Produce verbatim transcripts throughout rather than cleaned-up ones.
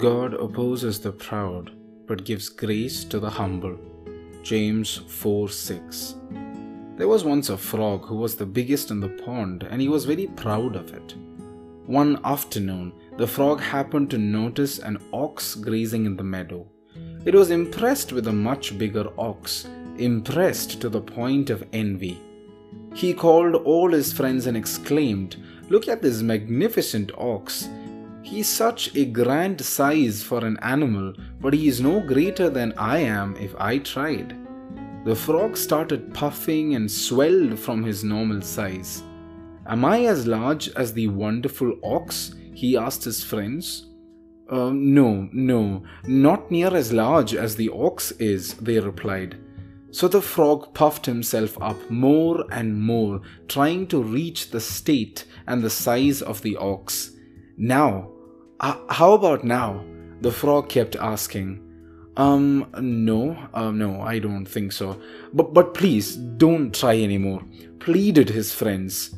God opposes the proud, but gives grace to the humble. James four six. There was once a frog who was the biggest in the pond, and he was very proud of it. One afternoon, the frog happened to notice an ox grazing in the meadow. It was impressed with a much bigger ox, impressed to the point of envy. He called all his friends and exclaimed, "Look at this magnificent ox! He is such a grand size for an animal, but he is no greater than I am if I tried." The frog started puffing and swelled from his normal size. "Am I as large as the wonderful ox?" he asked his friends. Uh, no, no, not near as large as the ox is," they replied. So the frog puffed himself up more and more, trying to reach the state and the size of the ox. "Now, uh, how about now?" the frog kept asking. Um, no, uh, no, I don't think so. But, but please, don't try anymore," pleaded his friends.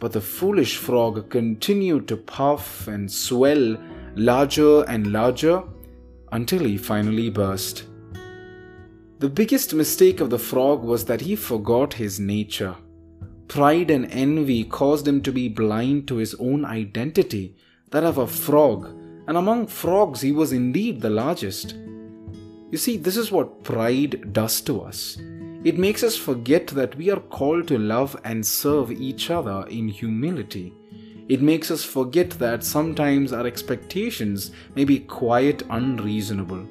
But the foolish frog continued to puff and swell larger and larger until he finally burst. The biggest mistake of the frog was that he forgot his nature. Pride and envy caused him to be blind to his own identity, that of a frog, and among frogs he was indeed the largest. You see, this is what pride does to us. It makes us forget that we are called to love and serve each other in humility. It makes us forget that sometimes our expectations may be quite unreasonable.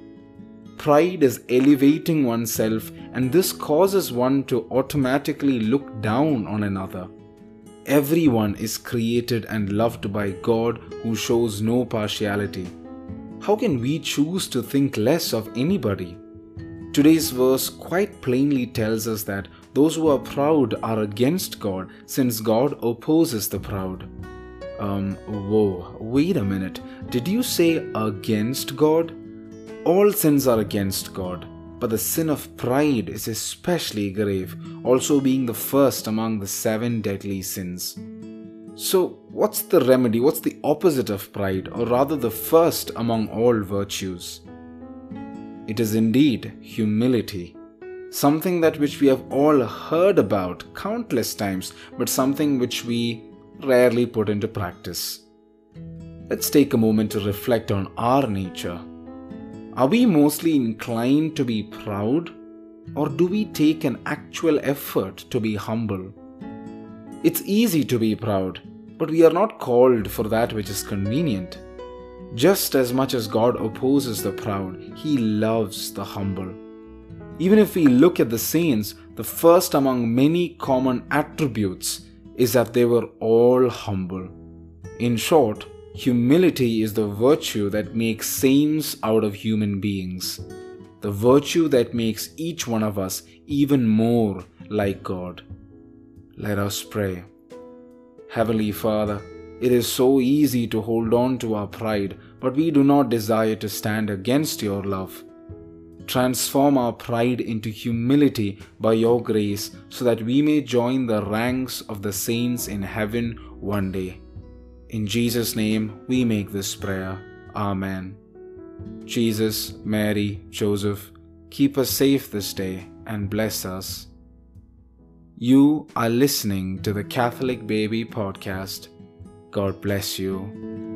Pride is elevating oneself, and this causes one to automatically look down on another. Everyone is created and loved by God, who shows no partiality. How can we choose to think less of anybody? Today's verse quite plainly tells us that those who are proud are against God, since God opposes the proud. Um, whoa, wait a minute. Did you say against God? All sins are against God, but the sin of pride is especially grave, also being the first among the seven deadly sins. So, what's the remedy? What's the opposite of pride, or rather the first among all virtues? It is indeed humility, something that which we have all heard about countless times, but something which we rarely put into practice. Let's take a moment to reflect on our nature. Are we mostly inclined to be proud, or do we take an actual effort to be humble? It's easy to be proud, but we are not called for that which is convenient. Just as much as God opposes the proud, He loves the humble. Even if we look at the saints, the first among many common attributes is that they were all humble. In short, humility is the virtue that makes saints out of human beings, the virtue that makes each one of us even more like God. Let us pray. Heavenly Father, it is so easy to hold on to our pride, but we do not desire to stand against your love. Transform our pride into humility by your grace, so that we may join the ranks of the saints in heaven one day. In Jesus' name, we make this prayer. Amen. Jesus, Mary, Joseph, keep us safe this day and bless us. You are listening to the Catholic Baby Podcast. God bless you.